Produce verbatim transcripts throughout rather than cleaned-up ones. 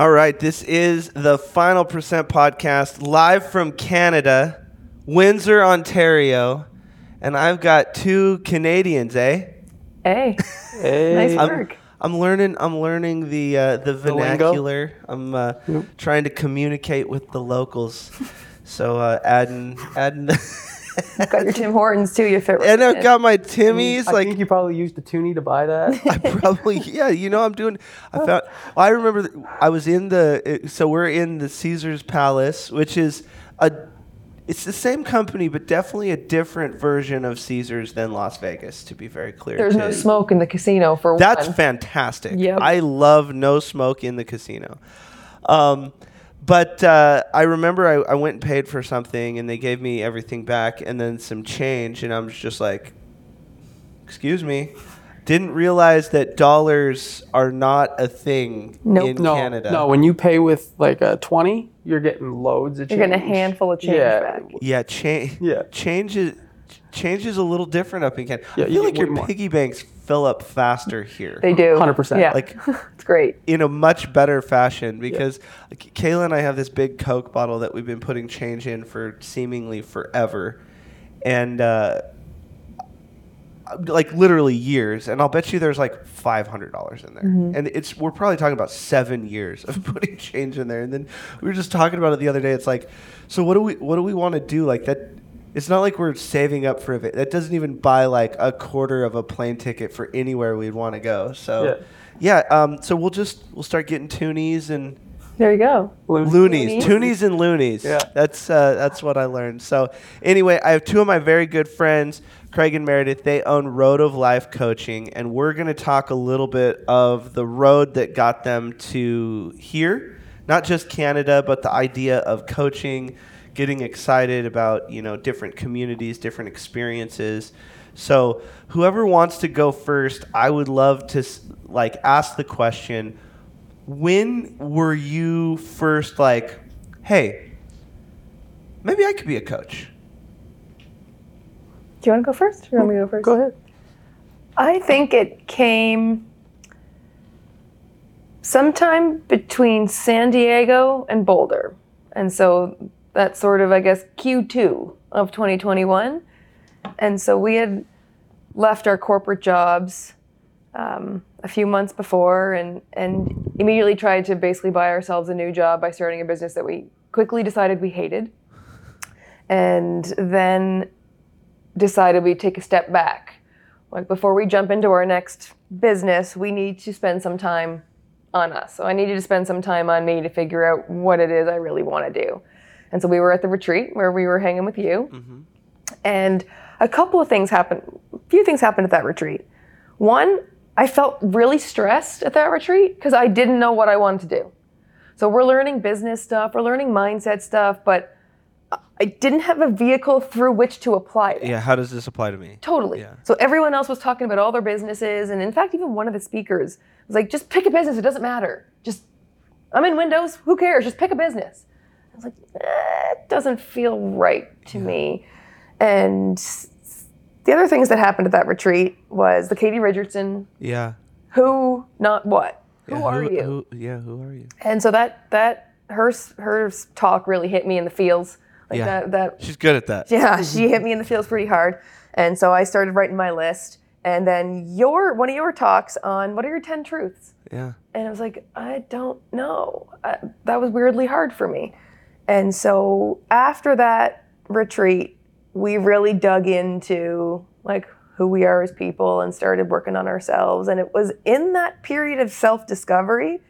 All right, this is the Final Percent Podcast, live from Canada, Windsor, Ontario, and I've got two Canadians, eh? Hey, hey. Nice work. I'm, I'm learning. I'm learning the uh, the vernacular. The I'm uh, yep. trying to communicate with the locals. So uh, adding adding. The you got your Tim Hortons too, your favorite. And I've got my Timmies. I like, think you probably used the toonie to buy that. I probably, yeah. You know, I'm doing. I found. Well, I remember. The, I was in the. So we're in the Caesars Palace, which is a. It's the same company, but definitely a different version of Caesars than Las Vegas. To be very clear, there's too. no smoke in the casino for. That's one. fantastic. Yep. I love no smoke in the casino. Um, But uh, I remember I, I went and paid for something, and they gave me everything back and then some change, and I'm just like, excuse me. Didn't realize that dollars are not a thing nope. in no, Canada. No, when you pay with like a twenty, you're getting loads of change. You're getting a handful of change yeah. back. Yeah, cha- yeah. change is, change is a little different up in Canada. Yeah, I feel you like your more. piggy banks fill up faster here. They do. one hundred percent. Yeah. Like, it's great. In a much better fashion because yeah. like, Kayla and I have this big Coke bottle that we've been putting change in for seemingly forever. And uh, like literally years. And I'll bet you there's like five hundred dollars in there. Mm-hmm. And it's we're probably talking about seven years of putting change in there. And then we were just talking about it the other day. It's like, so what do we what do we want to do? Like that. It's not like we're saving up for a va- that doesn't even buy like a quarter of a plane ticket for anywhere we'd want to go. So yeah, yeah um, so we'll just we'll start getting toonies and there you go. Loonies, toonies and loonies. Yeah. That's uh, that's what I learned. So anyway, I have two of my very good friends, Craig and Meredith. They own Road of Life Coaching, and we're going to talk a little bit of the road that got them to here, not just Canada, but the idea of coaching. Getting excited about, you know, different communities, different experiences. So whoever wants to go first, I would love to, like, ask the question, when were you first like, hey, maybe I could be a coach? Do you want to go first? Or you want me to go first? Go ahead. I think it came sometime between San Diego and Boulder. And so that's sort of, I guess, Q two of twenty twenty-one. And so we had left our corporate jobs um, a few months before and, and immediately tried to basically buy ourselves a new job by starting a business that we quickly decided we hated. And then decided we'd take a step back. Like, before we jump into our next business, we need to spend some time on us. So I needed to spend some time on me to figure out what it is I really want to do. And so we were at the retreat where we were hanging with you. Mm-hmm. And a couple of things happened. A few things happened at that retreat. One, I felt really stressed at that retreat because I didn't know what I wanted to do. So we're learning business stuff, we're learning mindset stuff, but I didn't have a vehicle through which to apply it. Yeah, how does this apply to me? Totally. Yeah. So everyone else was talking about all their businesses. And in fact, even one of the speakers was like, just pick a business, it doesn't matter. Just, I'm in Windows, who cares? Just pick a business. I was like, eh, it doesn't feel right to yeah. me. And the other things that happened at that retreat was the Katie Richardson. Yeah. Who, not what. Who yeah, are who, you? Who, yeah, who are you? And so that that her her talk really hit me in the feels. Like yeah. That, that, she's good at that. Yeah, she hit me in the feels pretty hard. And so I started writing my list. And then your one of your talks on what are your ten truths? Yeah. And I was like, I don't know. I, that was weirdly hard for me. And so after that retreat, we really dug into like who we are as people and started working on ourselves. And it was in that period of self-discovery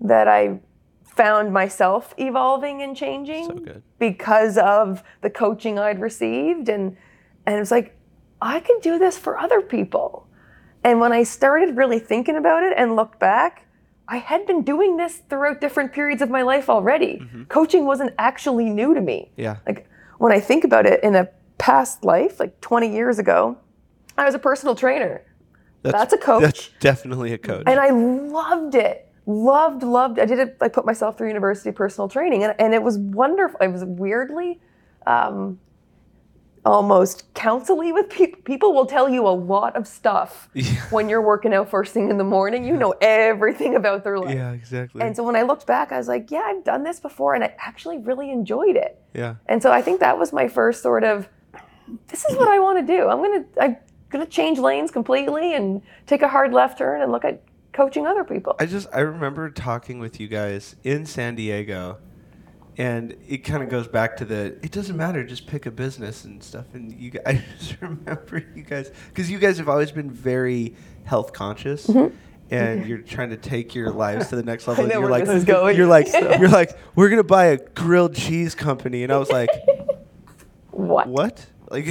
that I found myself evolving and changing so good. because of the coaching I'd received. And, and it was like, I could do this for other people. And when I started really thinking about it and looked back, I had been doing this throughout different periods of my life already. Mm-hmm. Coaching wasn't actually new to me. Yeah. Like when I think about it in a past life, like twenty years ago, I was a personal trainer. That's, that's a coach. That's definitely a coach. And I loved it. Loved, loved. I did it. I put myself through university personal training and, and it was wonderful. It was weirdly um, almost counsel-y with people. People will tell you a lot of stuff yeah. when you're working out first thing in the morning. You know everything about their life. Yeah, exactly. And so when I looked back, I was like, yeah, I've done this before, and I actually really enjoyed it. Yeah. And so I think that was my first sort of, this is what I want to do. I'm going to I'm gonna change lanes completely and take a hard left turn and look at coaching other people. I just, I remember talking with you guys in San Diego, and it kind of goes back to the, it doesn't matter, just pick a business and stuff. And you, I just remember you guys, because you guys have always been very health conscious, mm-hmm. and you're trying to take your lives to the next level. I know where this is going. You're like, so. you're like, we're gonna buy a grilled cheese company, and I was like, what? What? Like,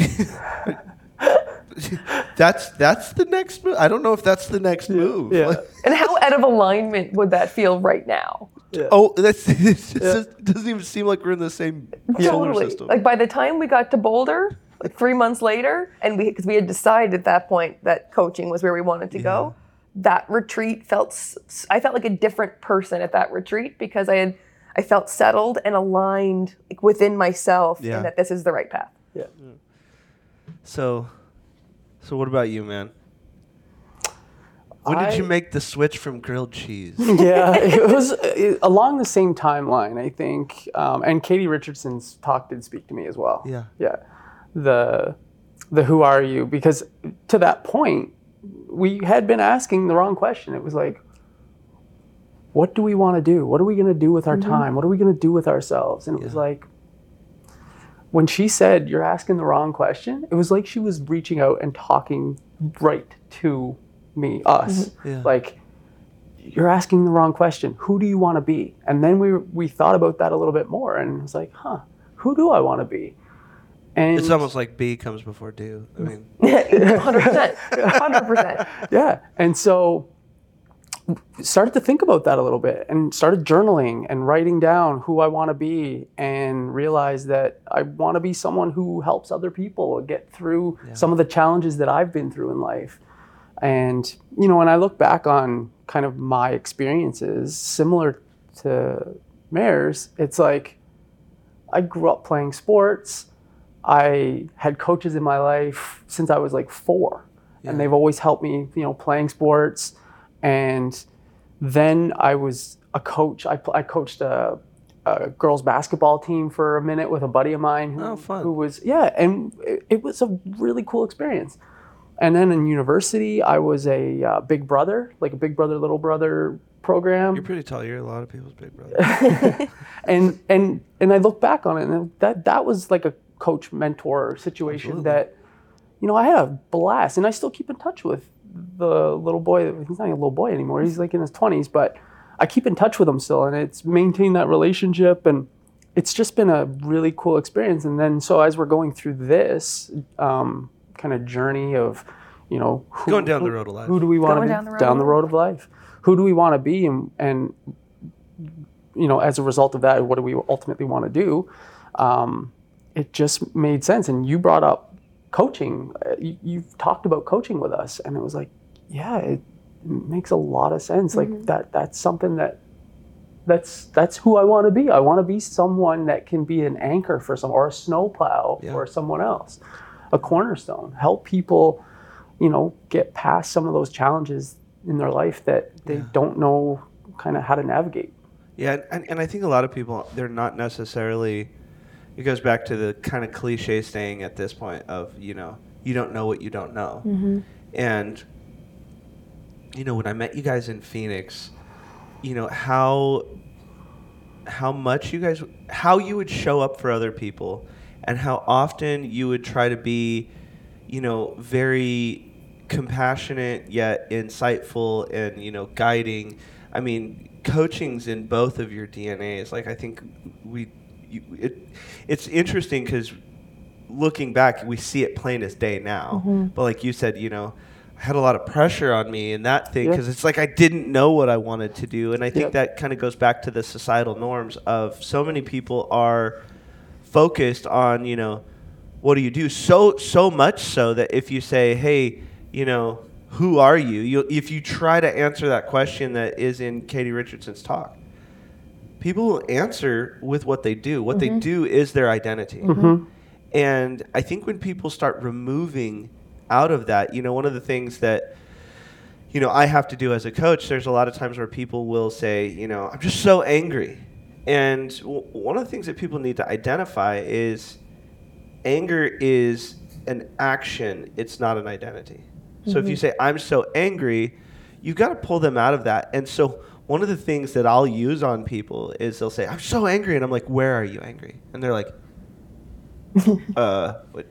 that's that's the next move. I don't know if that's the next yeah. move. Yeah. Like, and how out of alignment would that feel right now? Yeah. Oh, that's it just yeah. doesn't even seem like we're in the same solar totally. system. Like by the time we got to Boulder, like three months later, and we because we had decided at that point that coaching was where we wanted to yeah. go. That retreat felt I felt like a different person at that retreat because I had I felt settled and aligned like within myself, yeah. and that this is the right path. Yeah. yeah. So, so what about you, man? When did you make the switch from grilled cheese? Yeah, it was it, along the same timeline, I think. Um, and Katie Richardson's talk did speak to me as well. Yeah. Yeah. The the who are you? Because to that point, we had been asking the wrong question. It was like, what do we want to do? What are we going to do with our mm-hmm. time? What are we going to do with ourselves? And it yeah. was like, when she said, you're asking the wrong question, it was like she was reaching out and talking right to me, us, yeah. like, you're asking the wrong question. Who do you want to be? And then we we thought about that a little bit more, and it's like, huh, who do I want to be? And it's almost like B comes before do. I mean, one hundred percent, one hundred percent. Yeah. And so started to think about that a little bit, and started journaling and writing down who I want to be, and realized that I want to be someone who helps other people get through yeah. some of the challenges that I've been through in life. And, you know, when I look back on kind of my experiences, similar to Mayor's, it's like I grew up playing sports. I had coaches in my life since I was like four, yeah. and they've always helped me, you know, playing sports. And then I was a coach. I, I coached a, a girls basketball team for a minute with a buddy of mine who, oh, fun. who was, yeah, and it, it was a really cool experience. And then in university, I was a uh, big brother, like a big brother, little brother program. You're pretty tall. You're a lot of people's big brother. and and and I look back on it, and that that was like a coach mentor situation Absolutely. that, you know, I had a blast, and I still keep in touch with the little boy. He's not a little boy anymore. He's like in his twenties, but I keep in touch with him still, and it's maintained that relationship, and it's just been a really cool experience. And then so as we're going through this, um, kind of journey of, you know, who, going down who, the road of life. Who do we want to be? Down the road, down the road of life. Who do we want to be? And, and, you know, as a result of that, what do we ultimately want to do? Um, it just made sense. And you brought up coaching. You, you've talked about coaching with us. And it was like, yeah, it makes a lot of sense. Mm-hmm. Like that, that's something that, that's that's who I want to be. I want to be someone that can be an anchor for some, or a snowplow yeah. for someone else. A cornerstone, help people, you know, get past some of those challenges in their life that they yeah. don't know kind of how to navigate. Yeah, and, and I think a lot of people, they're not necessarily, it goes back to the kind of cliche saying at this point of, you know, you don't know what you don't know. Mm-hmm. And, you know, when I met you guys in Phoenix, you know, how how much you guys, how you would show up for other people, and how often you would try to be, you know, very compassionate yet insightful and, you know, guiding. I mean, coaching's in both of your D N As. Like, I think we, you, it, it's interesting because looking back, we see it plain as day now. Mm-hmm. But like you said, you know, I had a lot of pressure on me in that thing because yep. it's like I didn't know what I wanted to do. And I think yep. that kind of goes back to the societal norms of so many people are focused on, you know, what do you do? So so much so that if you say, hey, you know, who are you? You if you try to answer that question that is in Katie Richardson's talk, people will answer with what they do. What mm-hmm. they do is their identity. Mm-hmm. And I think when people start removing out of that, you know, one of the things that, you know, I have to do as a coach, there's a lot of times where people will say, you know, I'm just so angry. And w- one of the things that people need to identify is anger is an action. It's not an identity. Mm-hmm. So if you say, I'm so angry, you've got to pull them out of that. And so one of the things that I'll use on people is they'll say, I'm so angry. And I'm like, where are you angry? And they're like, uh, what,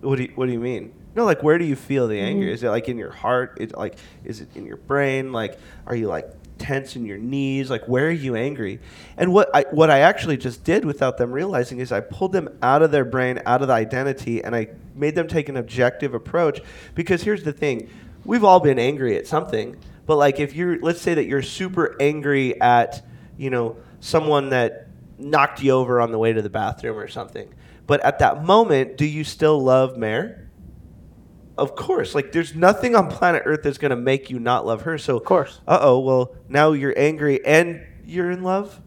what do you, what do you mean? No, like, where do you feel the anger? Is it like in your heart? Is it like, is it in your brain? Like, are you like tense in your knees? Like, where are you angry? And what I what I actually just did without them realizing is I pulled them out of their brain, out of the identity, and I made them take an objective approach. Because here's the thing, we've all been angry at something, but like if you're, let's say that you're super angry at, you know, someone that knocked you over on the way to the bathroom or something. But at that moment, do you still love Mare? Of course, like there's nothing on planet Earth that's going to make you not love her. So, of course. Uh-oh, well, now you're angry and you're in love?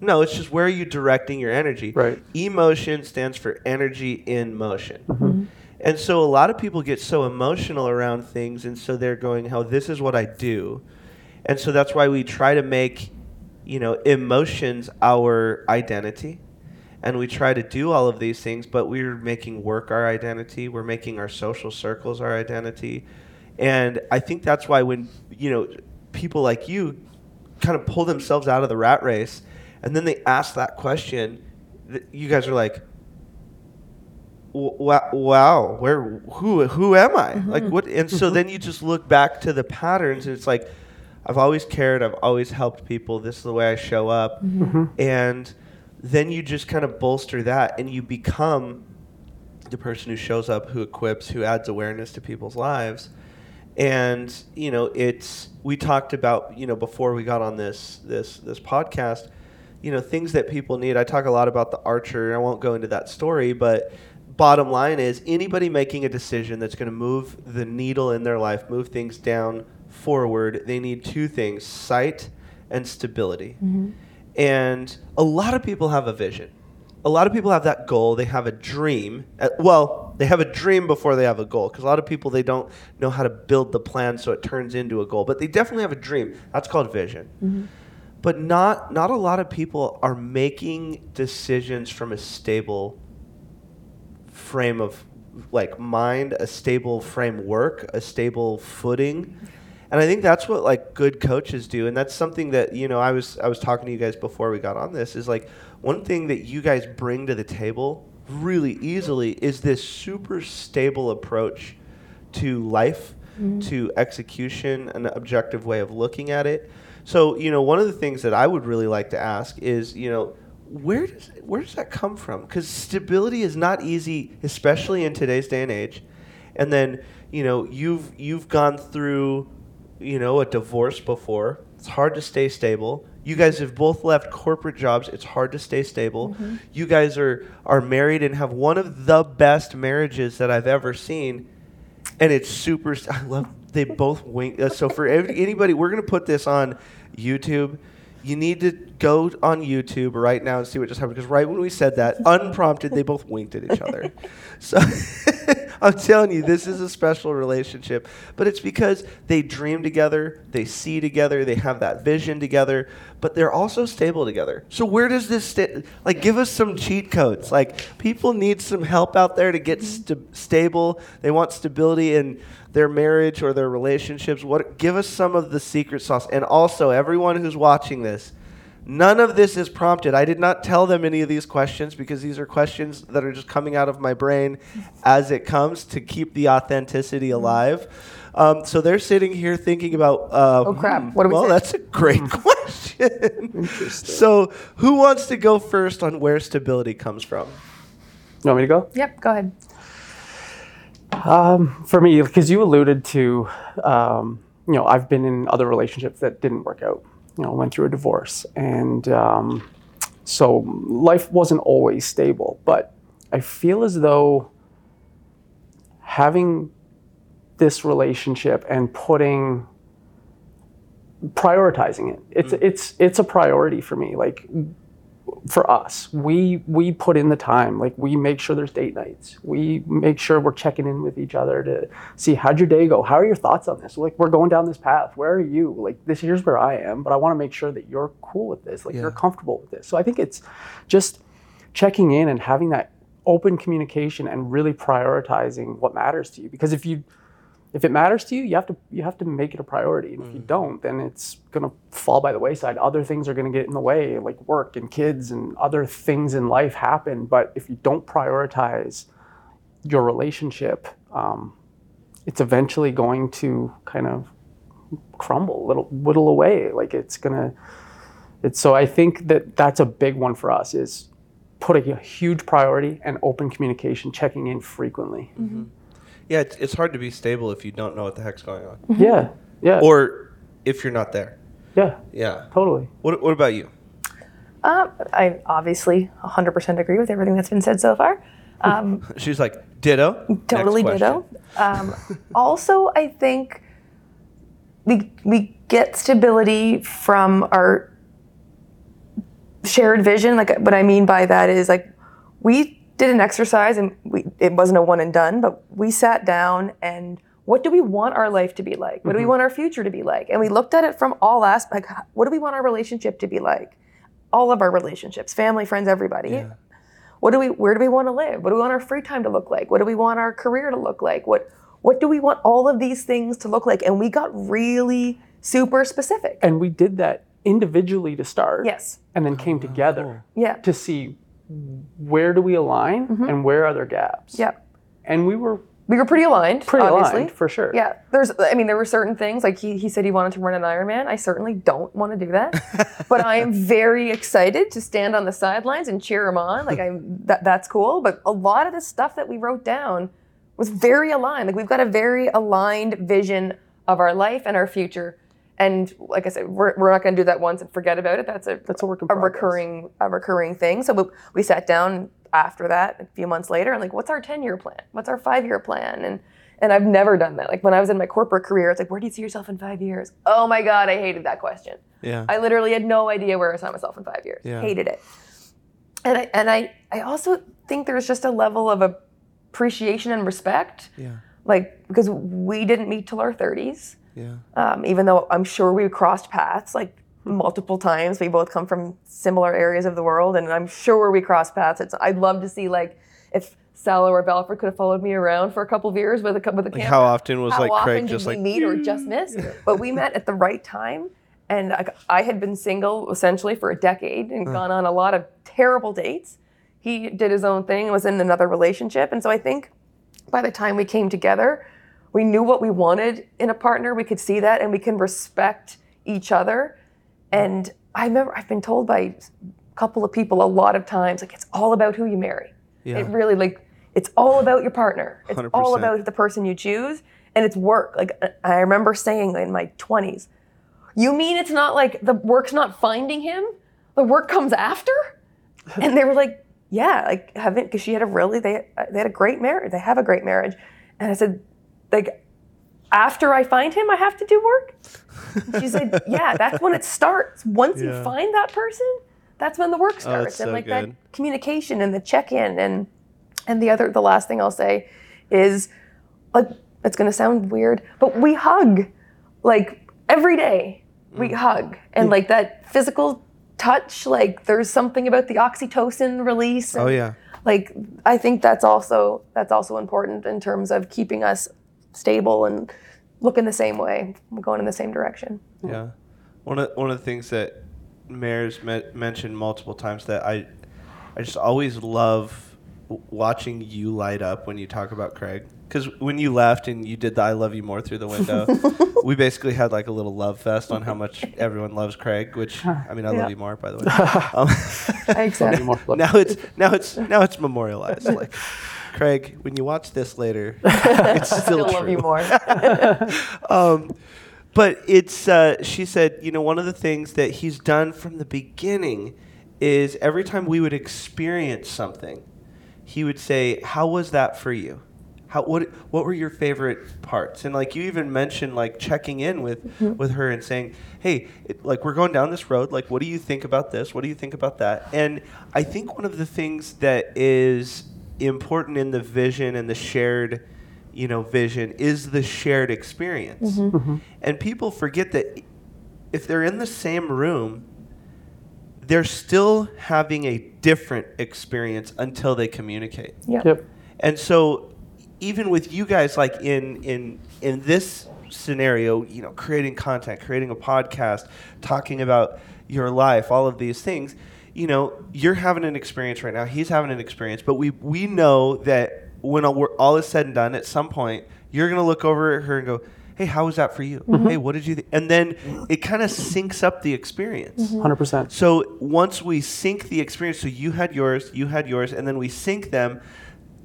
No, it's just where are you directing your energy? Right. Emotion stands for energy in motion. Mm-hmm. And so a lot of people get so emotional around things, and so they're going, "How oh, this is what I do." And so that's why we try to make, you know, emotions our identity. And we try to do all of these things, but we're making work our identity. We're making our social circles our identity. And I think that's why when, you know, people like you kind of pull themselves out of the rat race and then they ask that question, th- you guys are like, wow, where, who, who am I? Mm-hmm. Like what? And so then you just look back to the patterns and it's like, I've always cared. I've always helped people. This is the way I show up. Mm-hmm. And then you just kind of bolster that and you become the person who shows up, who equips, who adds awareness to people's lives. And, you know, it's, we talked about, you know, before we got on this, this, this podcast, you know, things that people need. I talk a lot about the archer and I won't go into that story, but bottom line is anybody making a decision that's going to move the needle in their life, move things down forward, they need two things, sight and stability. Mm-hmm. And a lot of people have a vision. A lot of people have that goal. They have a dream. Well, they have a dream before they have a goal because a lot of people, they don't know how to build the plan so it turns into a goal. But they definitely have a dream. That's called vision. Mm-hmm. But not not a lot of people are making decisions from a stable frame of like mind, a stable framework, a stable footing. And I think that's what like good coaches do, and that's something that, you know, I was I was talking to you guys before we got on this, is like one thing that you guys bring to the table really easily is this super stable approach to life, mm-hmm. to execution, an objective way of looking at it. So, you know, one of the things that I would really like to ask is, you know, where does where does that come from? Because stability is not easy, especially in today's day and age. And then, you know, you've you've gone through, you know, a divorce before. It's hard to stay stable. You guys have both left corporate jobs. It's hard to stay stable. Mm-hmm. You guys are, are married and have one of the best marriages that I've ever seen. And it's super, st- I love, they both wink. So for every, anybody, we're going to put this on YouTube. You need to go on YouTube right now and see what just happened. Because right when we said that, unprompted, they both winked at each other. So I'm telling you, this is a special relationship. But it's because they dream together, they see together, they have that vision together, but they're also stable together. So where does this, sta- like give us some cheat codes. Like people need some help out there to get st- stable. They want stability in their marriage or their relationships. What? Give us some of the secret sauce. And also, everyone who's watching this, none of this is prompted. I did not tell them any of these questions because these are questions that are just coming out of my brain as it comes to keep the authenticity alive. Um, so they're sitting here thinking about, uh, oh crap, what do we well, say? That's a great question. Interesting. So who wants to go first on where stability comes from? You want me to go? Yep, go ahead. Um, for me, because you alluded to, um, you know, I've been in other relationships that didn't work out. You know, went through a divorce, and um, so life wasn't always stable. But I feel as though having this relationship and putting prioritizing it, it's mm. it's it's a priority for me. Like for us, we we put in the time. Like, we make sure there's date nights. We make sure we're checking in with each other to see, how'd your day go? How are your thoughts on this? Like, we're going down this path. Where are you? Like, this here's where I am, but I want to make sure that you're cool with this. Like, yeah. you're comfortable with this. So I think it's just checking in and having that open communication and really prioritizing what matters to you. Because if you if it matters to you, you have to you have to make it a priority. And if you don't, then it's gonna fall by the wayside. Other things are gonna get in the way, like work and kids and other things in life happen. But if you don't prioritize your relationship, um, it's eventually going to kind of crumble, little whittle away. Like it's gonna. It's so I think that that's a big one for us, is putting a huge priority and open communication, checking in frequently. Mm-hmm. Yeah, it's hard to be stable if you don't know what the heck's going on. Mm-hmm. Yeah, yeah. Or if you're not there. Yeah, yeah, totally. What What about you? Um, I obviously one hundred percent agree with everything that's been said so far. Um, She's like, ditto. Totally ditto. Um, also, I think we we get stability from our shared vision. Like, what I mean by that is, like, we did an exercise, and we, it wasn't a one and done, but we sat down and what do we want our life to be like? What mm-hmm. do we want our future to be like? And we looked at it from all aspects. Like, what do we want our relationship to be like? All of our relationships, family, friends, everybody. Yeah. What do we? Where do we want to live? What do we want our free time to look like? What do we want our career to look like? What What do we want all of these things to look like? And we got really super specific. And we did that individually to start. Yes. And then came together. Oh. Yeah. To see, where do we align mm-hmm. and where are there gaps? Yep. And we were we were pretty aligned, pretty obviously. aligned for sure. Yeah. There's I mean there were certain things, like he he said he wanted to run an Ironman. I certainly don't want to do that. But I am very excited to stand on the sidelines and cheer him on. Like I that that's cool, but a lot of the stuff that we wrote down was very aligned. Like we've got a very aligned vision of our life and our future. And like I said, we're, we're not going to do that once and forget about it. That's a that's a, work in a recurring a recurring thing. So we, we sat down after that a few months later and like, what's our ten year plan? What's our five year plan? And and I've never done that. Like when I was in my corporate career, it's like, where do you see yourself in five years? Oh my God, I hated that question. Yeah. I literally had no idea where I saw myself in five years. Yeah. Hated it. And I and I I also think there's just a level of appreciation and respect. Yeah. Like because we didn't meet till our thirties. Yeah. Um, even though I'm sure we crossed paths like multiple times, we both come from similar areas of the world, and I'm sure we crossed paths. It's, I'd love to see like if Salo or Belford could have followed me around for a couple of years with a with a camera. Like how often was how like often Craig just we like meet or just miss? But we met at the right time, and I, I had been single essentially for a decade and huh. gone on a lot of terrible dates. He did his own thing and was in another relationship, and so I think by the time we came together, we knew what we wanted in a partner. We could see that, and we can respect each other. And I remember I've been told by a couple of people a lot of times, like, it's all about who you marry. Yeah. It really, like, it's all about your partner. It's one hundred percent all about the person you choose, and it's work. Like, I remember saying in my twenties, you mean it's not like the work's not finding him? The work comes after? And they were like, yeah, like, haven't, because she had a really, they, they had a great marriage. They have a great marriage. And I said, like, after I find him, I have to do work? She said, yeah, that's when it starts. Once yeah. you find that person, that's when the work starts. Oh, that's so and like good. That communication and the check-in and and the other the last thing I'll say is, like, it's gonna sound weird, but we hug. Like every day we mm. hug. And yeah. like that physical touch, like there's something about the oxytocin release. And, oh yeah. Like I think that's also that's also important in terms of keeping us stable and looking the same way, going in the same direction. Yeah, one of one of the things that Mayor's me- mentioned multiple times that I, I just always love w- watching you light up when you talk about Craig. Because when you left and you did the "I love you more" through the window, we basically had like a little love fest on how much everyone loves Craig. Which I mean, I yeah. love you more, by the way. Um, I accept. now it's now it's now it's memorialized. Like, Craig, when you watch this later, it's still, still true. I love you more. um, but it's, uh, she said, you know, one of the things that he's done from the beginning is every time we would experience something, he would say, how was that for you? How what what were your favorite parts? And like you even mentioned, like checking in with mm-hmm. with her and saying, hey, it, like we're going down this road. Like, what do you think about this? What do you think about that? And I think one of the things that is important in the vision and the shared, you know, vision is the shared experience. Mm-hmm. Mm-hmm. And people forget that if they're in the same room, they're still having a different experience until they communicate. Yep. Yep. And so even with you guys, like in in in this scenario, you know, creating content, creating a podcast, talking about your life, all of these things, you know, you're having an experience right now. He's having an experience. But we we know that when all, we're, all is said and done, at some point, you're going to look over at her and go, hey, how was that for you? Mm-hmm. Hey, what did you think? And then it kind of syncs up the experience. Mm-hmm. one hundred percent. So once we sync the experience, so you had yours, you had yours, and then we sync them,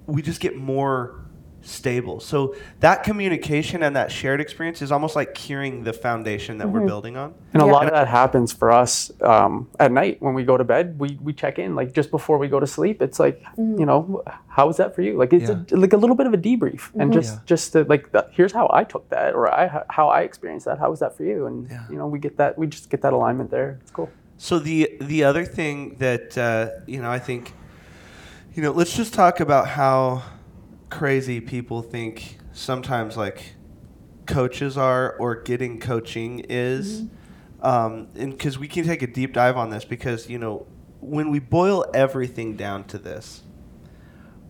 we just get more stable. So that communication and that shared experience is almost like curing the foundation that mm-hmm. we're building on. And yeah. a lot and of that happens for us um, at night when we go to bed. We we check in, like just before we go to sleep. It's like, mm-hmm. you know, how was that for you? Like it's yeah. a, like a little bit of a debrief, and mm-hmm. just yeah. just to, like the, here's how I took that, or I how I experienced that. How was that for you? And yeah. you know, we get that we just get that alignment there. It's cool. So the the other thing that uh, you know, I think, you know, let's just talk about how crazy people think sometimes like coaches are or getting coaching is, mm-hmm. um, and because we can take a deep dive on this because you know when we boil everything down to this.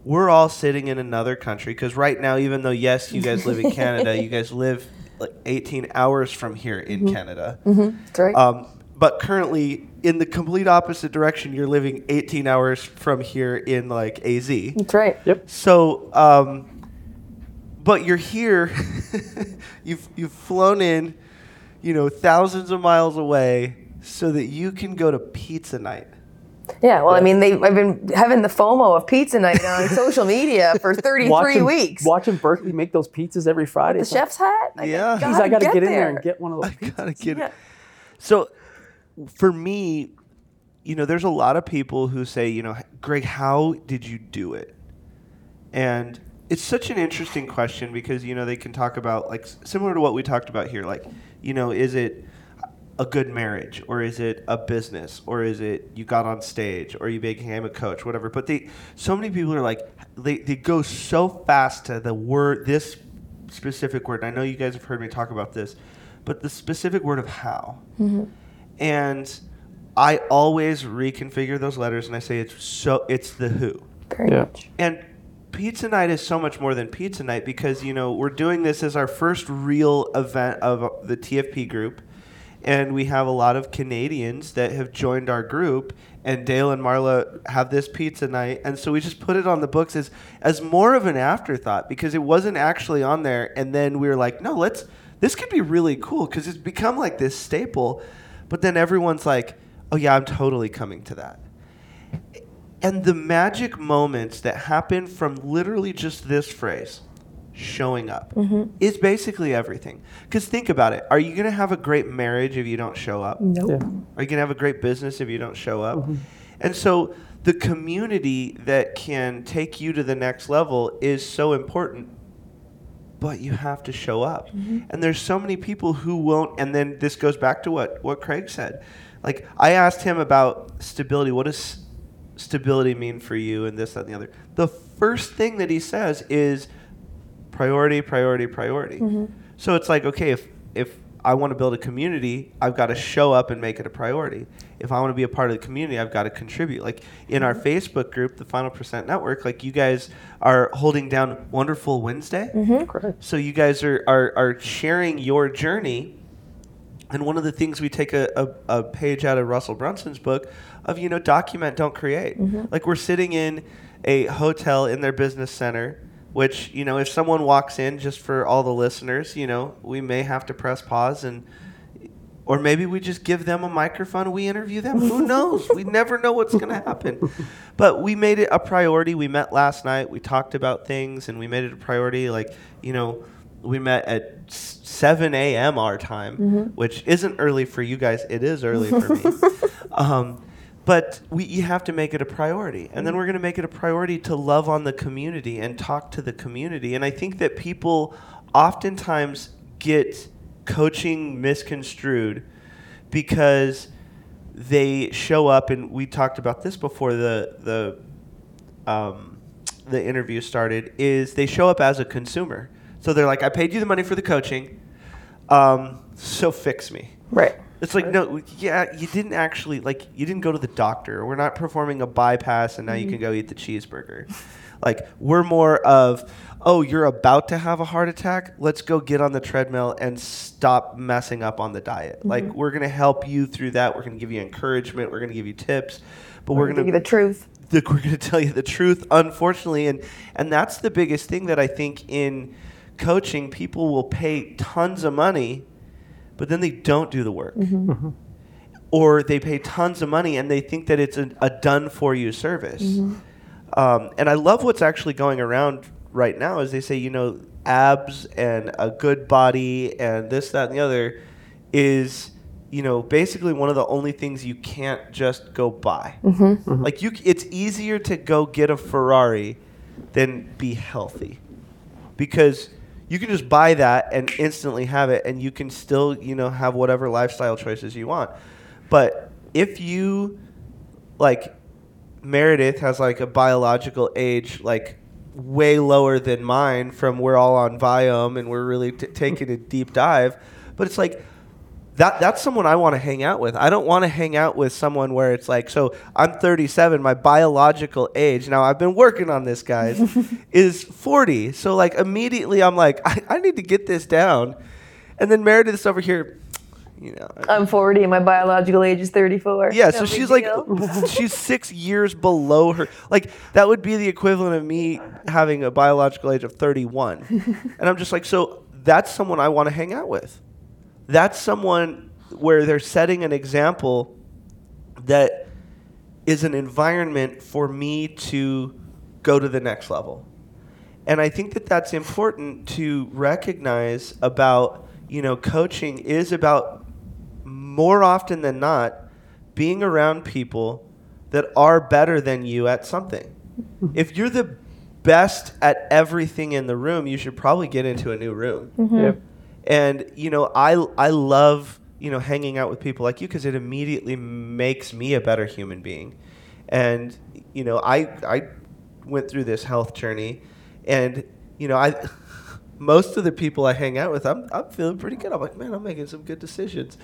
We're all sitting in another country because right now, even though, yes, you guys live in Canada, you guys live like eighteen hours from here in mm-hmm. Canada. Mm-hmm. That's right. Um, but currently, in the complete opposite direction, you're living eighteen hours from here in like A Z. That's right. Yep. So, um, but you're here. you've you've flown in, you know, thousands of miles away so that you can go to pizza night. Yeah, well, I mean, they I've been having the FOMO of pizza night on social media for thirty-three watching, weeks. Watching Berkeley make those pizzas every Friday. With the chef's hat? I yeah. Geez, I got to get, get in there. there and get one of those pizzas. I got to get yeah. it. So for me, you know, there's a lot of people who say, you know, Greg, how did you do it? And it's such an interesting question because, you know, they can talk about, like, similar to what we talked about here. Like, you know, is it a good marriage, or is it a business, or is it you got on stage, or you became a coach, whatever. But they, so many people are like, they, they go so fast to the word, this specific word. And I know you guys have heard me talk about this, but the specific word of how. Mm-hmm. And I always reconfigure those letters, and I say it's so it's the who. Very yeah. much. And pizza night is so much more than pizza night because you know we're doing this as our first real event of the T F P group. And we have a lot of Canadians that have joined our group, and Dale and Marla have this pizza night. And so we just put it on the books as, as more of an afterthought because it wasn't actually on there. And then we were like, no, let's, this could be really cool because it's become like this staple. But then everyone's like, oh yeah, I'm totally coming to that. And the magic moments that happen from literally just this phrase, showing up mm-hmm. is basically everything. Because think about it. Are you going to have a great marriage if you don't show up? Nope. Yeah. Are you going to have a great business if you don't show up? Mm-hmm. And so the community that can take you to the next level is so important, but you have to show up. Mm-hmm. And there's so many people who won't. And then this goes back to what, what Craig said. Like I asked him about stability. What does stability mean for you and this, that, and the other? The first thing that he says is, priority, priority, priority. Mm-hmm. So it's like, okay, if, if I want to build a community, I've got to show up and make it a priority. If I want to be a part of the community, I've got to contribute. Like in our Facebook group, the Final Percent Network, like you guys are holding down Wonderful Wednesday. Mm-hmm. So you guys are, are, are sharing your journey. And one of the things we take a, a, a page out of Russell Brunson's book of, you know, document, don't create. Mm-hmm. Like we're sitting in a hotel in their business center, which, you know, if someone walks in, just for all the listeners, you know, we may have to press pause and, or maybe we just give them a microphone and we interview them. Who knows? We never know what's going to happen. But we made it a priority. We met last night. We talked about things and we made it a priority. Like, you know, we met at seven a.m. our time, mm-hmm. which isn't early for you guys. It is early for me. um, But we, you have to make it a priority. And then we're going to make it a priority to love on the community and talk to the community. And I think that people oftentimes get coaching misconstrued because they show up, and we talked about this before the the um, the interview started, is they show up as a consumer. So they're like, I paid you the money for the coaching, um, so fix me. Right. It's like, no, yeah, you didn't actually, like, you didn't go to the doctor. We're not performing a bypass, and now you can go eat the cheeseburger. Like, we're more of, oh, you're about to have a heart attack? Let's go get on the treadmill and stop messing up on the diet. Mm-hmm. Like, we're going to help you through that. We're going to give you encouragement. We're going to give you tips. But we're, we're going to give you the truth. The, we're going to tell you the truth, unfortunately. And, and that's the biggest thing that I think in coaching, people will pay tons of money, but then they don't do the work. Mm-hmm. Mm-hmm. Or they pay tons of money and they think that it's a, a done-for-you service. Mm-hmm. Um, and I love what's actually going around right now is they say, you know, abs and a good body and this, that, and the other is, you know, basically one of the only things you can't just go buy. Mm-hmm. Mm-hmm. Like, you, it's easier to go get a Ferrari than be healthy, because you can just buy that and instantly have it, and you can still, you know, have whatever lifestyle choices you want. But if you, like, Meredith has, like, a biological age, like, way lower than mine from we're all on Viome and we're really t- taking a deep dive. But it's like, that that's someone I want to hang out with. I don't want to hang out with someone where it's like, so I'm thirty-seven, my biological age, now I've been working on this, guys, is forty. So, like, immediately I'm like, I, I need to get this down. And then Meredith's over here, you know. I'm forty and my biological age is thirty-four. Yeah, so she's like, she's six years below her. Like, that would be the equivalent of me having a biological age of thirty-one. And I'm just like, so that's someone I want to hang out with. That's someone where they're setting an example that is an environment for me to go to the next level. And I think that that's important to recognize about, you know, coaching is about, more often than not, being around people that are better than you at something. If you're the best at everything in the room, you should probably get into a new room. Mm-hmm. Yep. And, you know, I, I love, you know, hanging out with people like you because it immediately makes me a better human being. And, you know, I I went through this health journey, and, you know, I most of the people I hang out with, I'm I'm feeling pretty good. I'm like, man, I'm making some good decisions.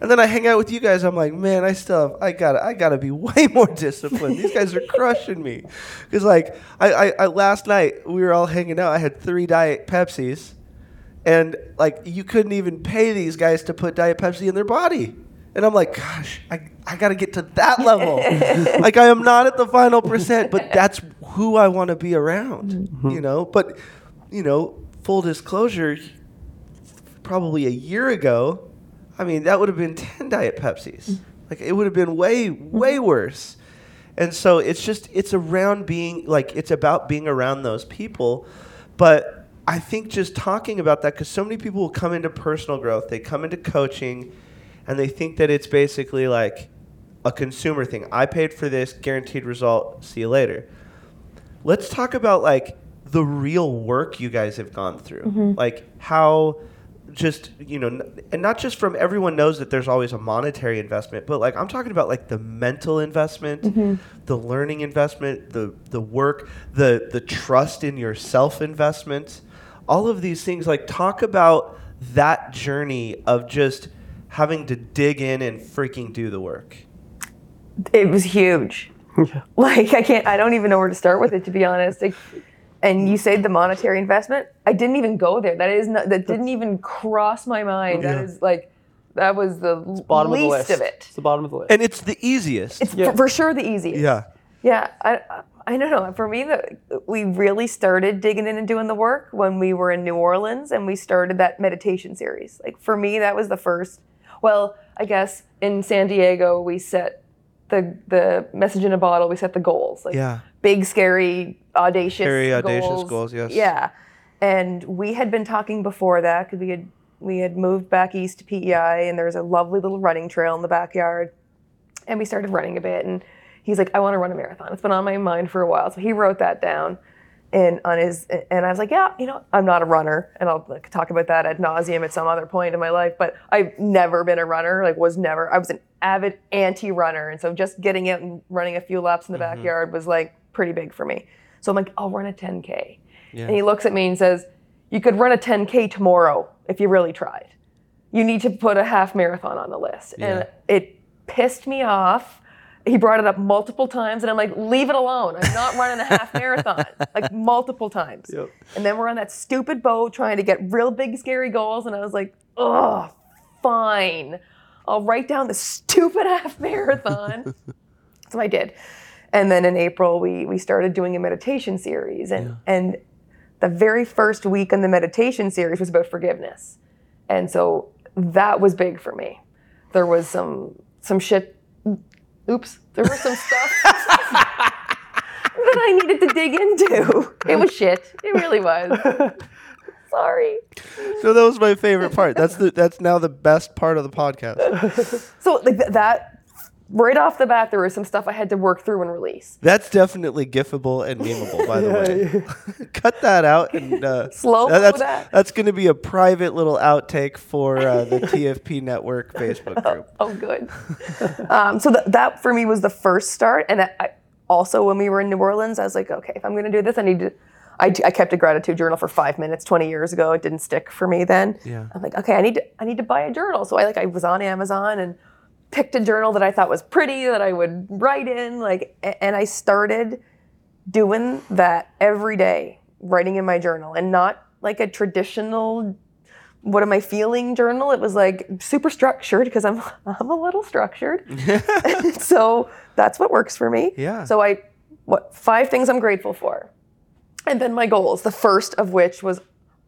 And then I hang out with you guys. I'm like, man, I still have, I gotta I gotta be way more disciplined. These guys are crushing me. Because, like, I, I, I last night we were all hanging out. I had three Diet Pepsis. And, like, you couldn't even pay these guys to put Diet Pepsi in their body. And I'm like, gosh, I, I got to get to that level. Like, I am not at the final percent, but that's who I want to be around, mm-hmm. you know. But, you know, full disclosure, probably a year ago, I mean, that would have been ten Diet Pepsis. Like, it would have been way, way worse. And so it's just, it's around being, like, it's about being around those people. But I think just talking about that, because so many people will come into personal growth, they come into coaching, and they think that it's basically like a consumer thing. I paid for this, guaranteed result, see you later. Let's talk about, like, the real work you guys have gone through. Mm-hmm. Like, how just, you know, and not just from, everyone knows that there's always a monetary investment, but, like, I'm talking about, like, the mental investment, mm-hmm. the learning investment, the the work, the the trust in yourself investment. All of these things, like, talk about that journey of just having to dig in and freaking do the work. It was huge. Yeah. Like, I can't, I don't even know where to start with it, to be honest. Like, and you say the monetary investment, I didn't even go there. That is not, that didn't even cross my mind. Yeah. That is like, that was the, it's bottom least of, the list. of it. It's the bottom of the list. And it's the easiest. It's yeah. for, for sure the easiest. Yeah. Yeah. I, I, I don't know. For me, the, we really started digging in and doing the work when we were in New Orleans, and we started that meditation series. Like, for me, that was the first. Well, I guess in San Diego, we set the the message in a bottle. We set the goals, like yeah. big, scary, audacious, scary, goals. audacious goals. Yes. Yeah, and we had been talking before that because we had we had moved back east to P E I, and there was a lovely little running trail in the backyard. and we started running a bit, and he's like, I want to run a marathon. It's been on my mind for a while. So he wrote that down and on his, and I was like, yeah, you know, I'm not a runner, and I'll like, talk about that ad nauseum at some other point in my life, but I've never been a runner, like was never, I was an avid anti-runner. And so just getting out and running a few laps in the mm-hmm. backyard was like pretty big for me. So I'm like, I'll run a ten K. Yeah. And he looks at me and says, you could run a ten K tomorrow if you really tried. You need to put a half marathon on the list. Yeah. And it pissed me off. He brought it up multiple times, and I'm like, leave it alone. I'm not running a half marathon, like multiple times. Yep. And then we're on that stupid boat trying to get real big, scary goals. And I was like, oh, fine. I'll write down the stupid half marathon. So I did. And then in April, we we started doing a meditation series. And, yeah. and the very first week in the meditation series was about forgiveness. And so that was big for me. There was some some shit. Oops. There was some stuff that I needed to dig into. It was shit. It really was. Sorry. So that was my favorite part. That's the that's now the best part of the podcast. So like th- that. Right off the bat, there was some stuff I had to work through and release. That's definitely GIFable and memeable, by the way. Cut that out and uh, slow that's, that. That's going to be a private little outtake for uh, the T F P Network Facebook group. Oh, oh good. um, so th- that for me was the first start, and I, also when we were in New Orleans, I was like, okay, if I'm going to do this, I need to. I, I kept a gratitude journal for five minutes twenty years ago. It didn't stick for me then. Yeah. I'm like, okay, I need to. I need to buy a journal. So I like I was on Amazon and picked a journal that I thought was pretty that I would write in, like, and I started doing that every day, writing in my journal, and not like a traditional what am I feeling journal. It was like super structured because I'm I'm a little structured. So that's what works for me. Yeah. So I what five things I'm grateful for. And then my goals, the first of which was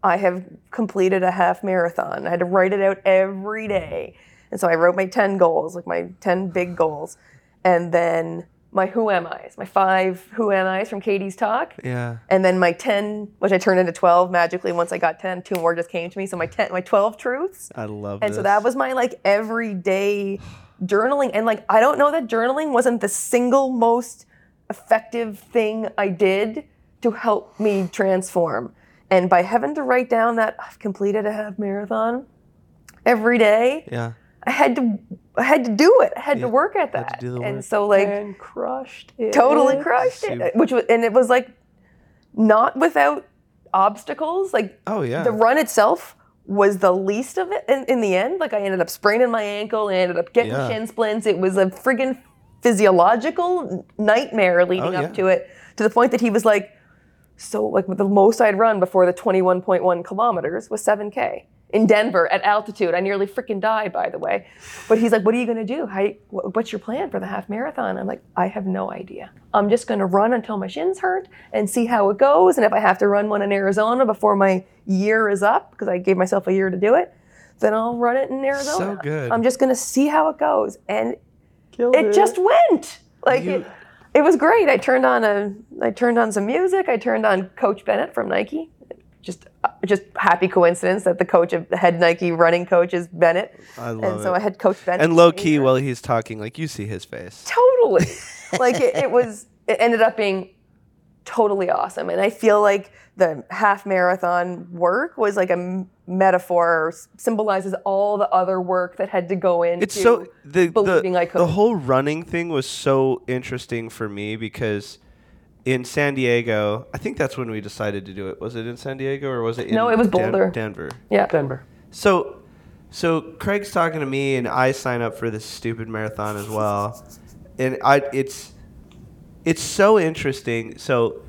I have completed a half marathon. I had to write it out every day. And so I wrote my ten goals, like my ten big goals. And then my who am I's, my five who am I's from Katie's talk. Yeah. And then my ten, which I turned into twelve magically once I got ten, two more just came to me. So my ten, my twelve truths. I love that. And this. So that was my like everyday journaling. And like, I don't know that journaling wasn't the single most effective thing I did to help me transform. And by having to write down that I've completed a half marathon every day. Yeah. I had to, I had to do it. I had yeah, to work at that, and so like and crushed it, totally crushed it. it. Which was, and it was like not without obstacles. Like oh yeah, the run itself was the least of it. In, in the end, like I ended up spraining my ankle. I ended up getting yeah. shin splints. It was a friggin' physiological nightmare leading oh, up yeah. to it, to the point that he was like, so like the most I'd run before the twenty-one point one kilometers was seven K. In Denver at altitude. I nearly freaking died, by the way. But he's like, what are you going to do? How, what's your plan for the half marathon? I'm like, I have no idea. I'm just going to run until my shins hurt and see how it goes. And if I have to run one in Arizona before my year is up, because I gave myself a year to do it, then I'll run it in Arizona. So good. I'm just going to see how it goes. And Killed it, it just went. Like you... it, it was great. I turned on a, I turned on some music. I turned on Coach Bennett from Nike. Just just happy coincidence that the coach of the head Nike running coach is Bennett. I love it. And so I had Coach Bennett. And low key while he's talking, like you see his face. Totally. Like it, it was, it ended up being totally awesome. And I feel like the half marathon work was like a metaphor, symbolizes all the other work that had to go into it's so, the, believing the, I could. The whole running thing was so interesting for me because in San Diego, I think that's when we decided to do it. Was it in San Diego or was it in No, it was Boulder. Den- Denver. Yeah, Denver. So so Craig's talking to me and I sign up for this stupid marathon as well. And I it's it's so interesting. So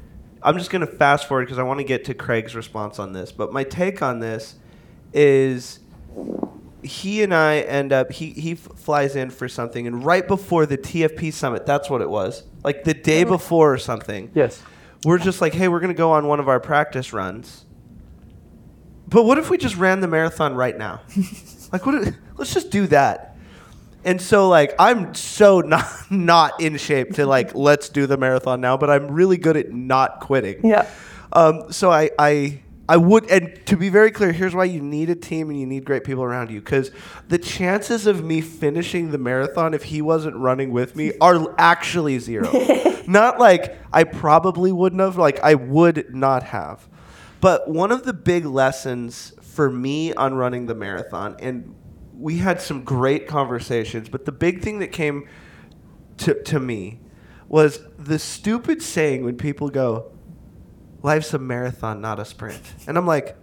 I'm just going to fast forward because I want to get to Craig's response on this. But my take on this is he and I end up, he, he f- flies in for something, and right before the T F P summit, that's what it was, like the day before or something. Yes. We're just like, hey, we're going to go on one of our practice runs. But what if we just ran the marathon right now? Like, what? If, let's just do that. And so, like, I'm so not, not in shape to, like, let's do the marathon now, but I'm really good at not quitting. Yeah. Um. So I I... I would, and to be very clear, here's why you need a team and you need great people around you, because the chances of me finishing the marathon if he wasn't running with me are actually zero. Not like I probably wouldn't have, like I would not have. But one of the big lessons for me on running the marathon, and we had some great conversations, but the big thing that came to to me was the stupid saying when people go, life's a marathon, not a sprint. And I'm like,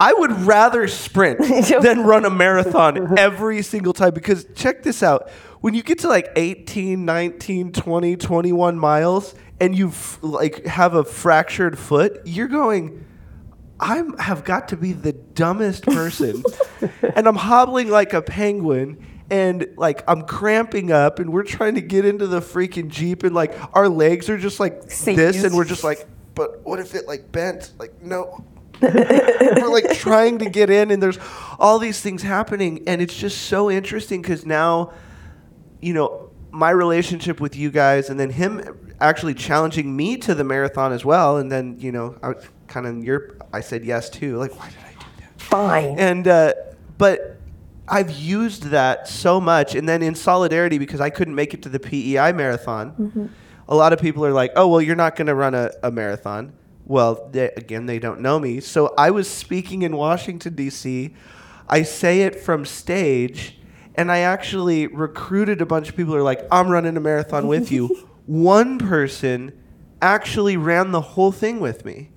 I would rather sprint than run a marathon every single time. Because check this out. When you get to like eighteen, nineteen, twenty, twenty-one miles and you like have a fractured foot, you're going, I have got to be the dumbest person. And I'm hobbling like a penguin. And, like, I'm cramping up, and we're trying to get into the freaking Jeep, and, like, our legs are just, like, Same this, use. And we're just like, but what if it, like, bent? Like, no. We're, like, trying to get in, and there's all these things happening, and it's just so interesting because now, you know, my relationship with you guys and then him actually challenging me to the marathon as well, and then, you know, I kind of your I said yes, too. Like, why did I do that? Fine. And, uh, but... I've used that so much. And then in solidarity, because I couldn't make it to the P E I marathon, mm-hmm. a lot of people are like, oh, well, you're not going to run a, a marathon. Well, they, again, they don't know me. So I was speaking in Washington, D C I say it from stage, and I actually recruited a bunch of people who are like, I'm running a marathon with you. One person actually ran the whole thing with me.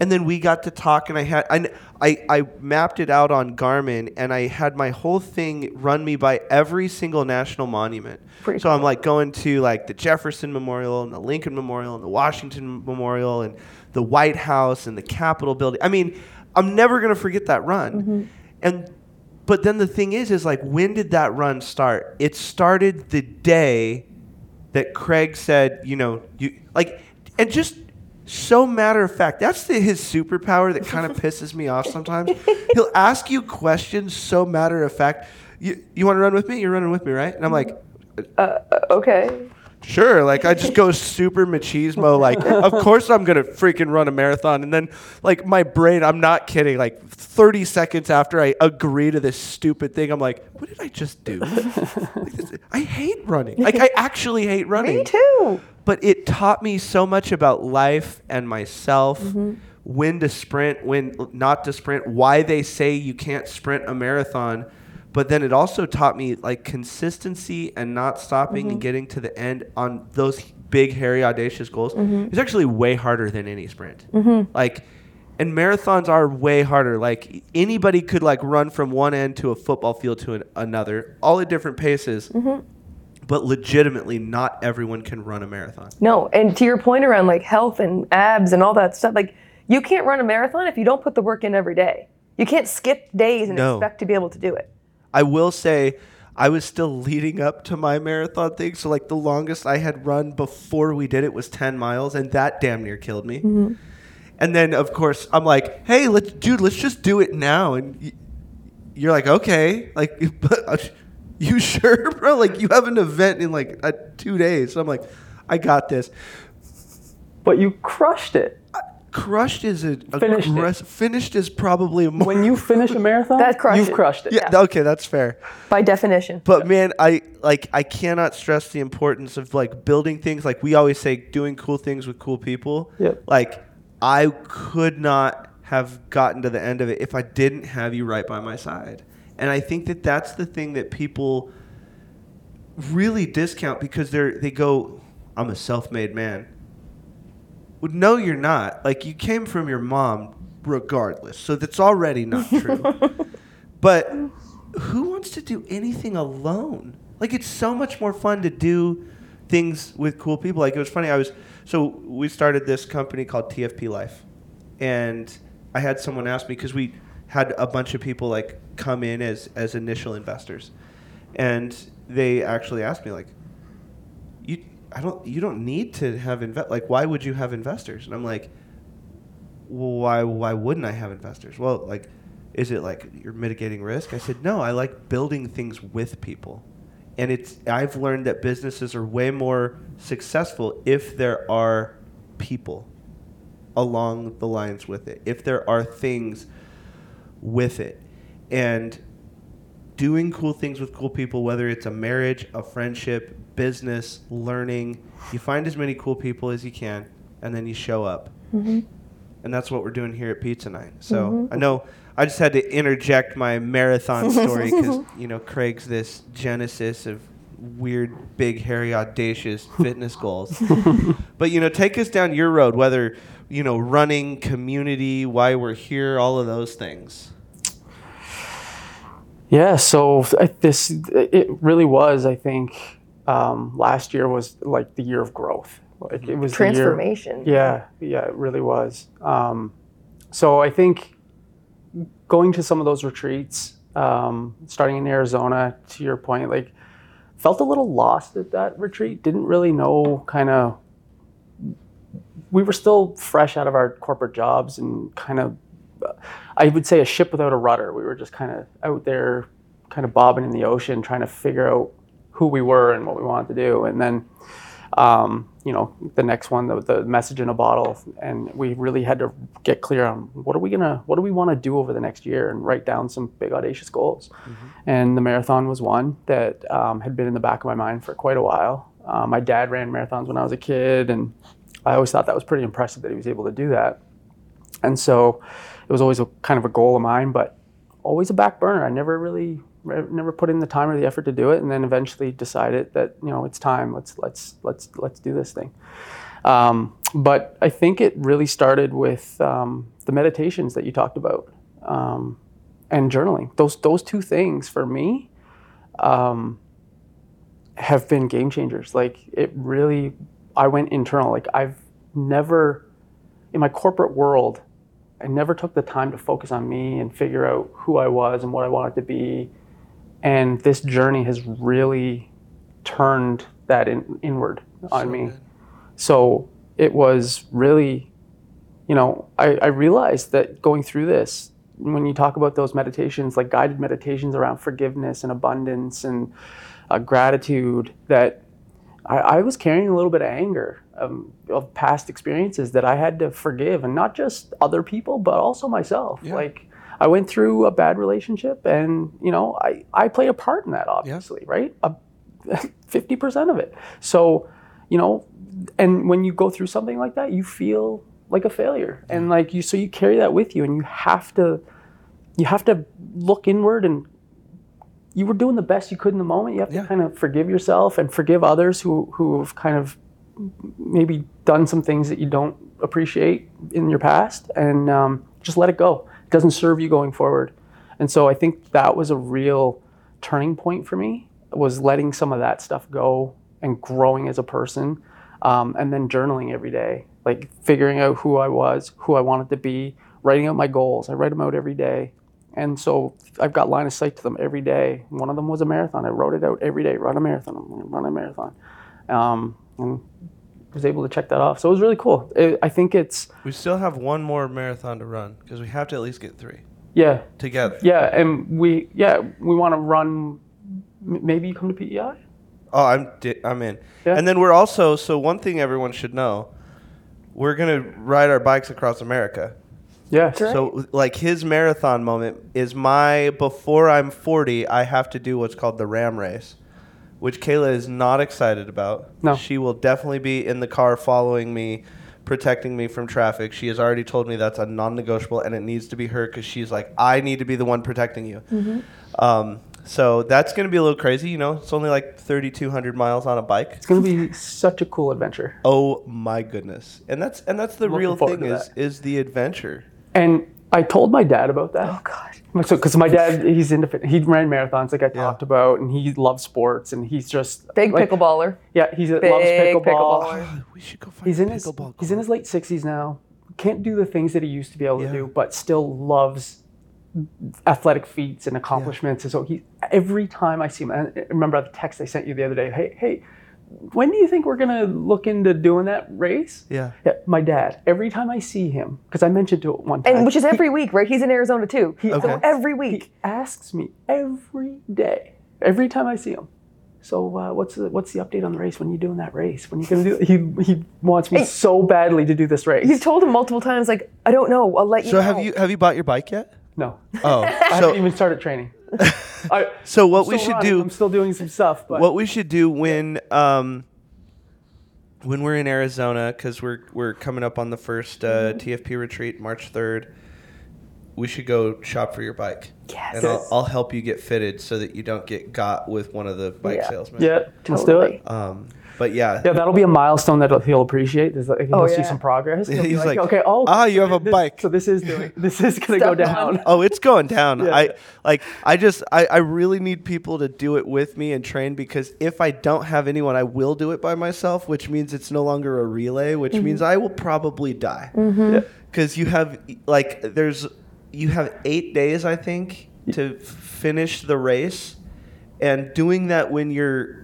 And then we got to talk, and I had I, I I mapped it out on Garmin, and I had my whole thing run me by every single national monument. Pretty so cool. I'm like going to like the Jefferson Memorial and the Lincoln Memorial and the Washington Memorial and the White House and the Capitol building. I mean, I'm never gonna forget that run. Mm-hmm. And but then the thing is, is like, when did that run start? It started the day that Craig said, you know, you like, and just. So matter of fact, that's the, his superpower that kind of pisses me off sometimes. He'll ask you questions so matter of fact. You you want to run with me? You're running with me, right? And I'm like, uh, okay. Sure. Like, I just go super machismo. Like, of course I'm going to freaking run a marathon. And then, like, my brain, I'm not kidding, like thirty seconds after I agree to this stupid thing, I'm like, what did I just do? Like, this, I hate running. Like, I actually hate running. Me too. But it taught me so much about life and myself, mm-hmm. when to sprint, when not to sprint, why they say you can't sprint a marathon. But then it also taught me like consistency and not stopping, mm-hmm. and getting to the end on those big, hairy, audacious goals. Mm-hmm. It's actually way harder than any sprint. Mm-hmm. Like, and marathons are way harder. Like, anybody could like run from one end to a football field to an, another, all at different paces. Mm-hmm. But legitimately, not everyone can run a marathon. No, and to your point around like health and abs and all that stuff, like you can't run a marathon if you don't put the work in every day. You can't skip days and no. expect to be able to do it. I will say, I was still leading up to my marathon thing, so like the longest I had run before we did it was ten miles, and that damn near killed me. Mm-hmm. And then, of course, I'm like, hey, let's, dude, let's just do it now. And you're like, okay, like, but. You sure, bro? Like, you have an event in like uh, two days. So I'm like, I got this. But you crushed it. I, crushed is a, a finished. Aggress- it. Finished is probably a more. When you finish a marathon, that crushed you've it. crushed it. Yeah, yeah. Okay, that's fair. By definition. But yeah. man, I like I cannot stress the importance of like building things. Like we always say, doing cool things with cool people. Yep. Like I could not have gotten to the end of it if I didn't have you right by my side. And I think that that's the thing that people really discount because they're they go, I'm a self-made man. Well, no, you're not. Like, you came from your mom regardless. So that's already not true. But who wants to do anything alone? Like, it's so much more fun to do things with cool people. Like, it was funny. I was so we started this company called T F P Life. And I had someone ask me because we had a bunch of people like come in as, as initial investors, and they actually asked me like, you I don't you don't need to have invest like why would you have investors? And I'm like, well, why why wouldn't I have investors? Well, like, is it like you're mitigating risk? I said no, I like building things with people, and it's I've learned that businesses are way more successful if there are people. along the lines with it, if there are things with it. And doing cool things with cool people, whether it's a marriage, a friendship, business, learning, you find as many cool people as you can, and then you show up. Mm-hmm. And that's what we're doing here at Pizza Night. So mm-hmm. I know I just had to interject my marathon story because, you know, Craig's this genesis of weird, big, hairy, audacious fitness goals. But, you know, take us down your road, whether, you know, running, community, why we're here, all of those things. Yeah, so I, this it really was, I think, um, last year was like the year of growth. Like it was transformation. The year, yeah, yeah, it really was. Um, so I think going to some of those retreats, um, starting in Arizona, to your point, like felt a little lost at that retreat. Didn't really know kind of. We were still fresh out of our corporate jobs and kind of. I would say a ship without a rudder. We were just kind of out there, kind of bobbing in the ocean, trying to figure out who we were and what we wanted to do. And then, um, you know, the next one, the, the message in a bottle, and we really had to get clear on what are we gonna, what do we want to do over the next year, and write down some big audacious goals. Mm-hmm. And the marathon was one that um, had been in the back of my mind for quite a while. Um, my dad ran marathons when I was a kid, and I always thought that was pretty impressive that he was able to do that. And so it was always a kind of a goal of mine, but always a back burner. I never really, never put in the time or the effort to do it, and then eventually decided that, you know, it's time. Let's let's let's let's do this thing. Um, but I think it really started with um, the meditations that you talked about, um, and journaling. Those those two things for me um, have been game changers. Like it really, I went internal. Like I've never in my corporate world. I never took the time to focus on me and figure out who I was and what I wanted to be. And this journey has really turned that in, inward That's on so me. Good. So it was really, you know, I, I realized that going through this, when you talk about those meditations, like guided meditations around forgiveness and abundance and uh, gratitude, that I, I was carrying a little bit of anger. Um, of past experiences that I had to forgive, and not just other people, but also myself. Yeah. Like I went through a bad relationship, and you know, I, I played a part in that, obviously, yeah. right? Uh, fifty percent of it. So, you know, and when you go through something like that, you feel like a failure, yeah. and like you, so you carry that with you, and you have to, you have to look inward, and you were doing the best you could in the moment. You have to yeah. kind of forgive yourself and forgive others who who have kind of. Maybe done some things that you don't appreciate in your past, and um, just let it go. It doesn't serve you going forward. And so I think that was a real turning point for me, was letting some of that stuff go and growing as a person, um, and then journaling every day, like figuring out who I was, who I wanted to be, writing out my goals. I write them out every day. And so I've got line of sight to them every day. One of them was a marathon. I wrote it out every day, run a marathon, run a marathon. Um, and was able to check that off. So it was really cool. It, I think it's... We still have one more marathon to run because we have to at least get three. Yeah. Together. Yeah, and we yeah we want to run... Maybe you come to P E I? Oh, I'm di- I'm in. Yeah. And then we're also... So one thing everyone should know, we're going to ride our bikes across America. Yeah. Right. So like his marathon moment is my... Before I'm forty, I have to do what's called the Ram Race. Which Kayla is not excited about. No. She will definitely be in the car following me, protecting me from traffic. She has already told me that's a non-negotiable, and it needs to be her because she's like, I need to be the one protecting you. Mm-hmm. Um, so that's going to be a little crazy. You know, it's only like thirty-two hundred miles on a bike. It's going to be such a cool adventure. Oh, my goodness. And that's and that's the Looking real thing is, is the adventure. And I told my dad about that. Oh, God. Because so, my dad, he's into fitness. He ran marathons, like I yeah. talked about, and he loves sports, and he's just... Big like, pickleballer. Yeah, he loves pickleball. Pickleballer. We should go find he's in his, pickleball. He's in his late sixties now. Can't do the things that he used to be able yeah. to do, but still loves athletic feats and accomplishments. Yeah. And so he, every time I see him... I remember the text I sent you the other day. Hey, hey, when do you think we're going to look into doing that race? Yeah. yeah. My dad, every time I see him, because I mentioned it one time. And which is every he, week, right? He's in Arizona too. He, okay. So every week. He asks me every day, every time I see him, So uh, what's the, what's the update on the race? When are you doing that race? When are you going to do it? He, he wants me so badly to do this race. You've told him multiple times, like, I don't know. I'll let you so know. So have you have you bought your bike yet? No. Oh. I haven't even started training. I, so what we should running. do... I'm still doing some stuff. But. What we should do when um, when we're in Arizona, because we're, we're coming up on the first uh, mm-hmm. T F P retreat, March third, we should go shop for your bike. Yes. And I'll, I'll help you get fitted so that you don't get got with one of the bike yeah. salesmen. Yeah, let's do it. Um, but yeah. Yeah, that'll be a milestone that he'll appreciate. Like, he'll oh, yeah. see some progress. He'll He's like, like, okay, oh. Ah, you have a this, bike. So this is doing, this is going to go down. Oh, it's going down. yeah. I like. I just, I, I really need people to do it with me and train, because if I don't have anyone, I will do it by myself, which means it's no longer a relay, which mm-hmm. means I will probably die. Because mm-hmm. yeah. you have, like, there's, you have eight days, I think, to finish the race. And doing that when you're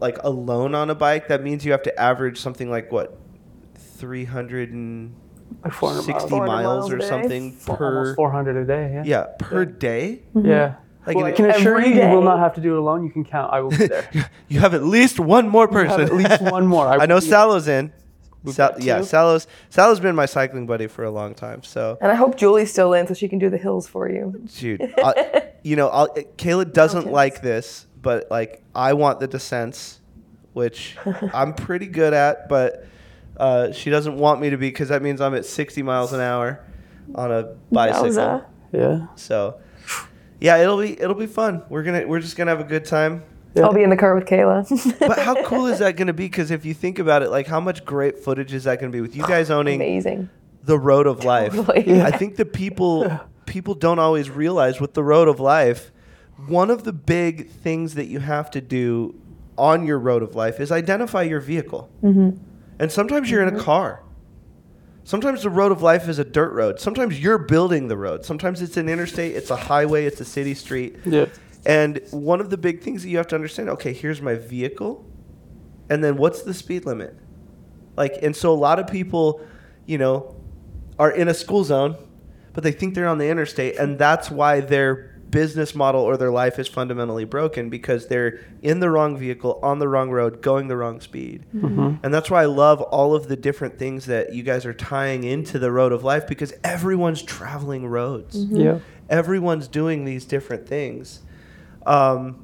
like alone on a bike, that means you have to average something like what, three hundred sixty miles or something per four hundred a day. Yeah, yeah per yeah. day. Mm-hmm. Yeah. Like well, I can assure you, day. you will not have to do it alone. You can count. I will be there. You have at least one more person. At least one more. I, I know Salo's in. Sal- yeah, Salo's Salo's been my cycling buddy for a long time. So, and I hope Julie's still in, so she can do the hills for you. Dude, I, you know, I'll, Kayla doesn't like this, but like I want the descents, which I'm pretty good at. But uh, she doesn't want me to be, because that means I'm at sixty miles an hour on a bicycle. Yowza. Yeah. So, yeah, it'll be it'll be fun. We're gonna we're just gonna have a good time. Yeah. I'll be in the car with Kayla. But how cool is that going to be? Because if you think about it, like how much great footage is that going to be with you guys owning Amazing. the Road of Life? Totally. Yeah. I think the people people don't always realize with the Road of Life, one of the big things that you have to do on your Road of Life is identify your vehicle. Mm-hmm. And sometimes you're mm-hmm. in a car. Sometimes the Road of Life is a dirt road. Sometimes you're building the road. Sometimes it's an interstate. It's a highway. It's a city street. Yeah. And one of the big things that you have to understand, okay, here's my vehicle, and then what's the speed limit? Like, and so a lot of people, you know, are in a school zone, but they think they're on the interstate, and that's why their business model or their life is fundamentally broken, because they're in the wrong vehicle, on the wrong road, going the wrong speed. Mm-hmm. And that's why I love all of the different things that you guys are tying into the Road of Life, because everyone's traveling roads. Mm-hmm. Yeah. Everyone's doing these different things. Um,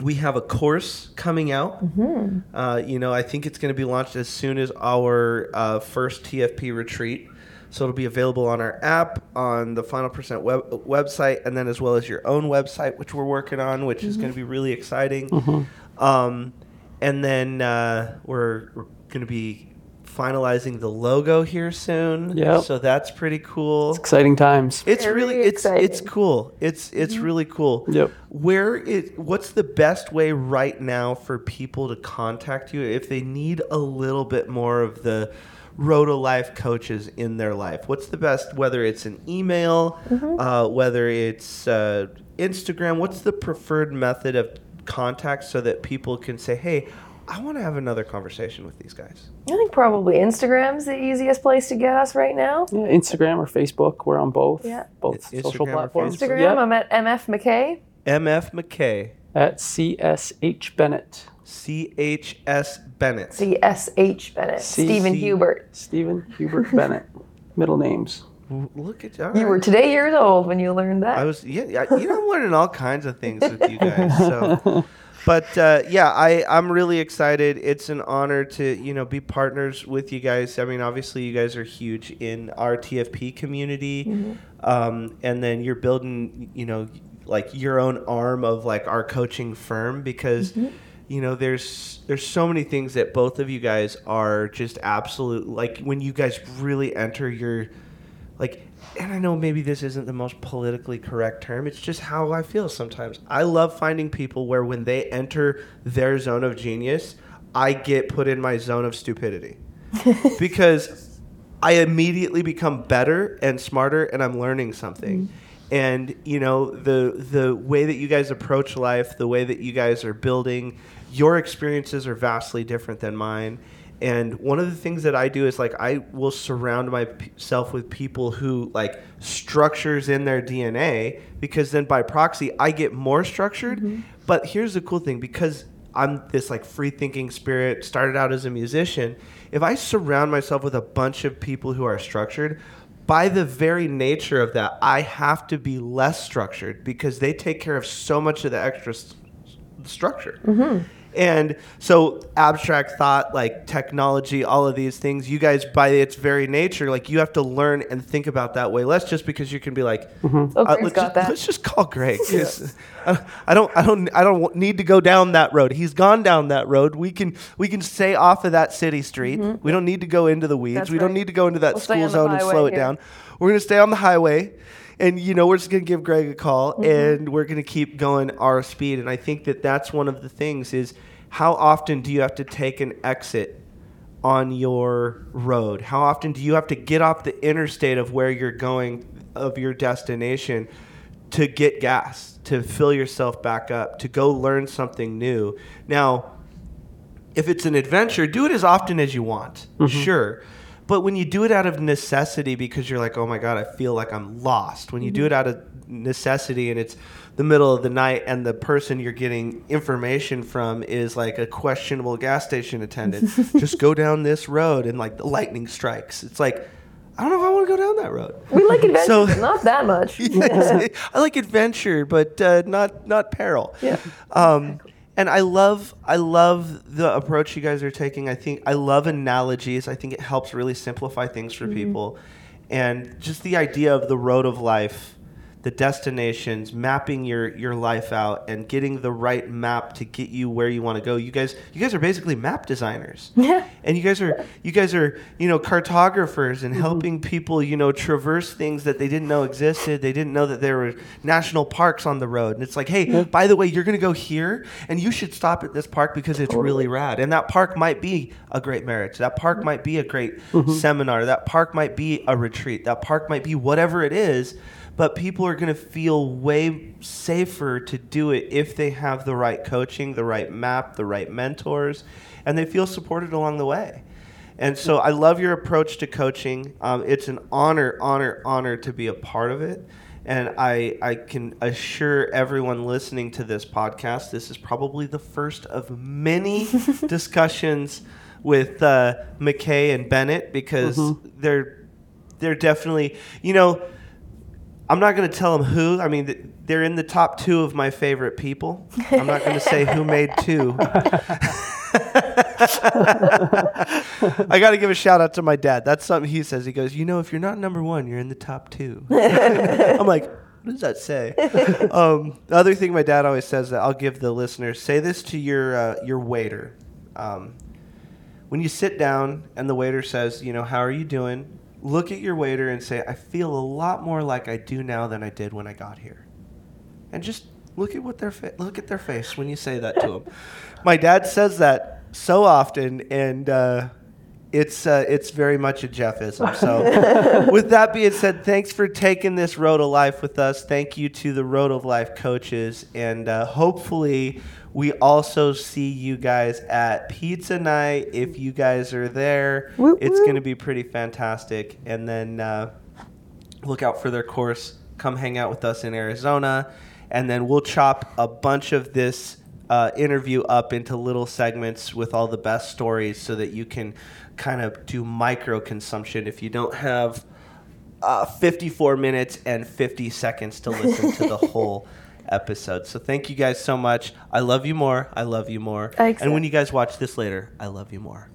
we have a course coming out. Mm-hmm. Uh, you know, I think it's going to be launched as soon as our uh, first T F P retreat. So it'll be available on our app, on the Final Percent web- website, and then as well as your own website, which we're working on, which mm-hmm. is going to be really exciting. Mm-hmm. Um, and then uh, we're, we're going to be finalizing the logo here soon. Yep. So that's pretty cool. It's exciting times. It's Very really it's exciting. it's cool. It's it's mm-hmm. really cool. Yep. Where is what's the best way right now for people to contact you if they need a little bit more of the Road of Life coaches in their life? What's the best, whether it's an email, mm-hmm. uh, whether it's uh, Instagram, what's the preferred method of contact so that people can say, hey, I want to have another conversation with these guys? I think probably Instagram's the easiest place to get us right now. Yeah, Instagram or Facebook. We're on both. Yeah. Both Instagram social platforms. Instagram, yep. I'm at M F McKay. M F McKay. At C S H Bennett. C H S Bennett. C S H Bennett. C- Stephen C- Hubert. Stephen Hubert Bennett. Middle names. Look at you. You were today years old when you learned that. I was, yeah. I, you know, I'm learning all kinds of things with you guys. So. But, uh, yeah, I, I'm really excited. It's an honor to, you know, be partners with you guys. I mean, obviously, you guys are huge in our T F P community. Mm-hmm. Um, and then you're building, you know, like your own arm of like our coaching firm, because, mm-hmm. you know, there's there's so many things that both of you guys are just absolute. Like when you guys really enter your like. And I know maybe this isn't the most politically correct term. It's just how I feel sometimes. I love finding people where when they enter their zone of genius, I get put in my zone of stupidity. Because I immediately become better and smarter, and I'm learning something. Mm-hmm. And, you know, the the way that you guys approach life, the way that you guys are building, your experiences are vastly different than mine. And one of the things that I do is like I will surround myself with people who like structures in their D N A, because then by proxy I get more structured, mm-hmm. But here's the cool thing, because I'm this like free thinking spirit, started out as a musician. If I surround myself with a bunch of people who are structured, by the very nature of that, I have to be less structured because they take care of so much of the extra st- structure. Mm-hmm. And so abstract thought, like technology, all of these things, you guys, by its very nature, like you have to learn and think about that way less, just because you can be like, mm-hmm. oh, uh, let's, got just, that. let's just call Greg. Yes. I, I don't, I don't, I don't need to go down that road. He's gone down that road. We can, we can stay off of that city street. Mm-hmm. We don't need to go into the weeds. That's we right. don't need to go into that we'll school zone and slow here. it down. We're going to stay on the highway. And, you know, we're just going to give Greg a call, mm-hmm. and we're going to keep going our speed. And I think that that's one of the things is how often do you have to take an exit on your road? How often do you have to get off the interstate of where you're going, of your destination, to get gas, to fill yourself back up, to go learn something new? Now, if it's an adventure, do it as often as you want. Mm-hmm. Sure. But when you do it out of necessity because you're like, oh, my God, I feel like I'm lost. When you do it out of necessity and it's the middle of the night and the person you're getting information from is like a questionable gas station attendant, just go down this road and like the lightning strikes. It's like, I don't know if I want to go down that road. We like adventure, so, but not that much. Yeah, I like adventure, but uh, not not peril. Yeah. Um, exactly. And I love I love the approach you guys are taking. I think I love analogies. I think it helps really simplify things for mm-hmm. people. And just the idea of the road of life, the destinations, mapping your, your life out and getting the right map to get you where you want to go. You guys you guys are basically map designers. Yeah. And you guys are you guys are, you know, cartographers and mm-hmm. helping people, you know, traverse things that they didn't know existed. They didn't know that there were national parks on the road. And it's like, hey, mm-hmm. by the way, you're gonna go here and you should stop at this park because it's really rad. And that park might be a great marriage. That park might be a great mm-hmm. seminar. That park might be a retreat. That park might be whatever it is. But people are going to feel way safer to do it if they have the right coaching, the right map, the right mentors, and they feel supported along the way. And so I love your approach to coaching. Um, it's an honor, honor, honor to be a part of it. And I, I can assure everyone listening to this podcast, this is probably the first of many discussions with uh, McKay and Bennett because mm-hmm. they're they're definitely, you know, I'm not going to tell them who. I mean, they're in the top two of my favorite people. I'm not going to say who made two. I got to give a shout out to my dad. That's something he says. He goes, you know, if you're not number one, you're in the top two. I'm like, what does that say? Um, the other thing my dad always says that I'll give the listeners, say this to your, uh, your waiter. Um, when you sit down and the waiter says, you know, how are you doing? Look at your waiter and say, I feel a lot more like I do now than I did when I got here. And just look at what their fa- look at their face when you say that to them. My dad says that so often, and uh, it's uh, it's very much a Jeffism. So with that being said, thanks for taking this road of life with us. Thank you to the Road of Life coaches. And uh, hopefully we also see you guys at pizza night. If you guys are there, whoop, it's going to be pretty fantastic. And then uh, look out for their course. Come hang out with us in Arizona. And then we'll chop a bunch of this uh, interview up into little segments with all the best stories so that you can kind of do micro consumption if you don't have uh, fifty-four minutes and fifty seconds to listen to the whole episode. So thank you guys so much. I love you more. I love you more. And when you guys watch this later, I love you more.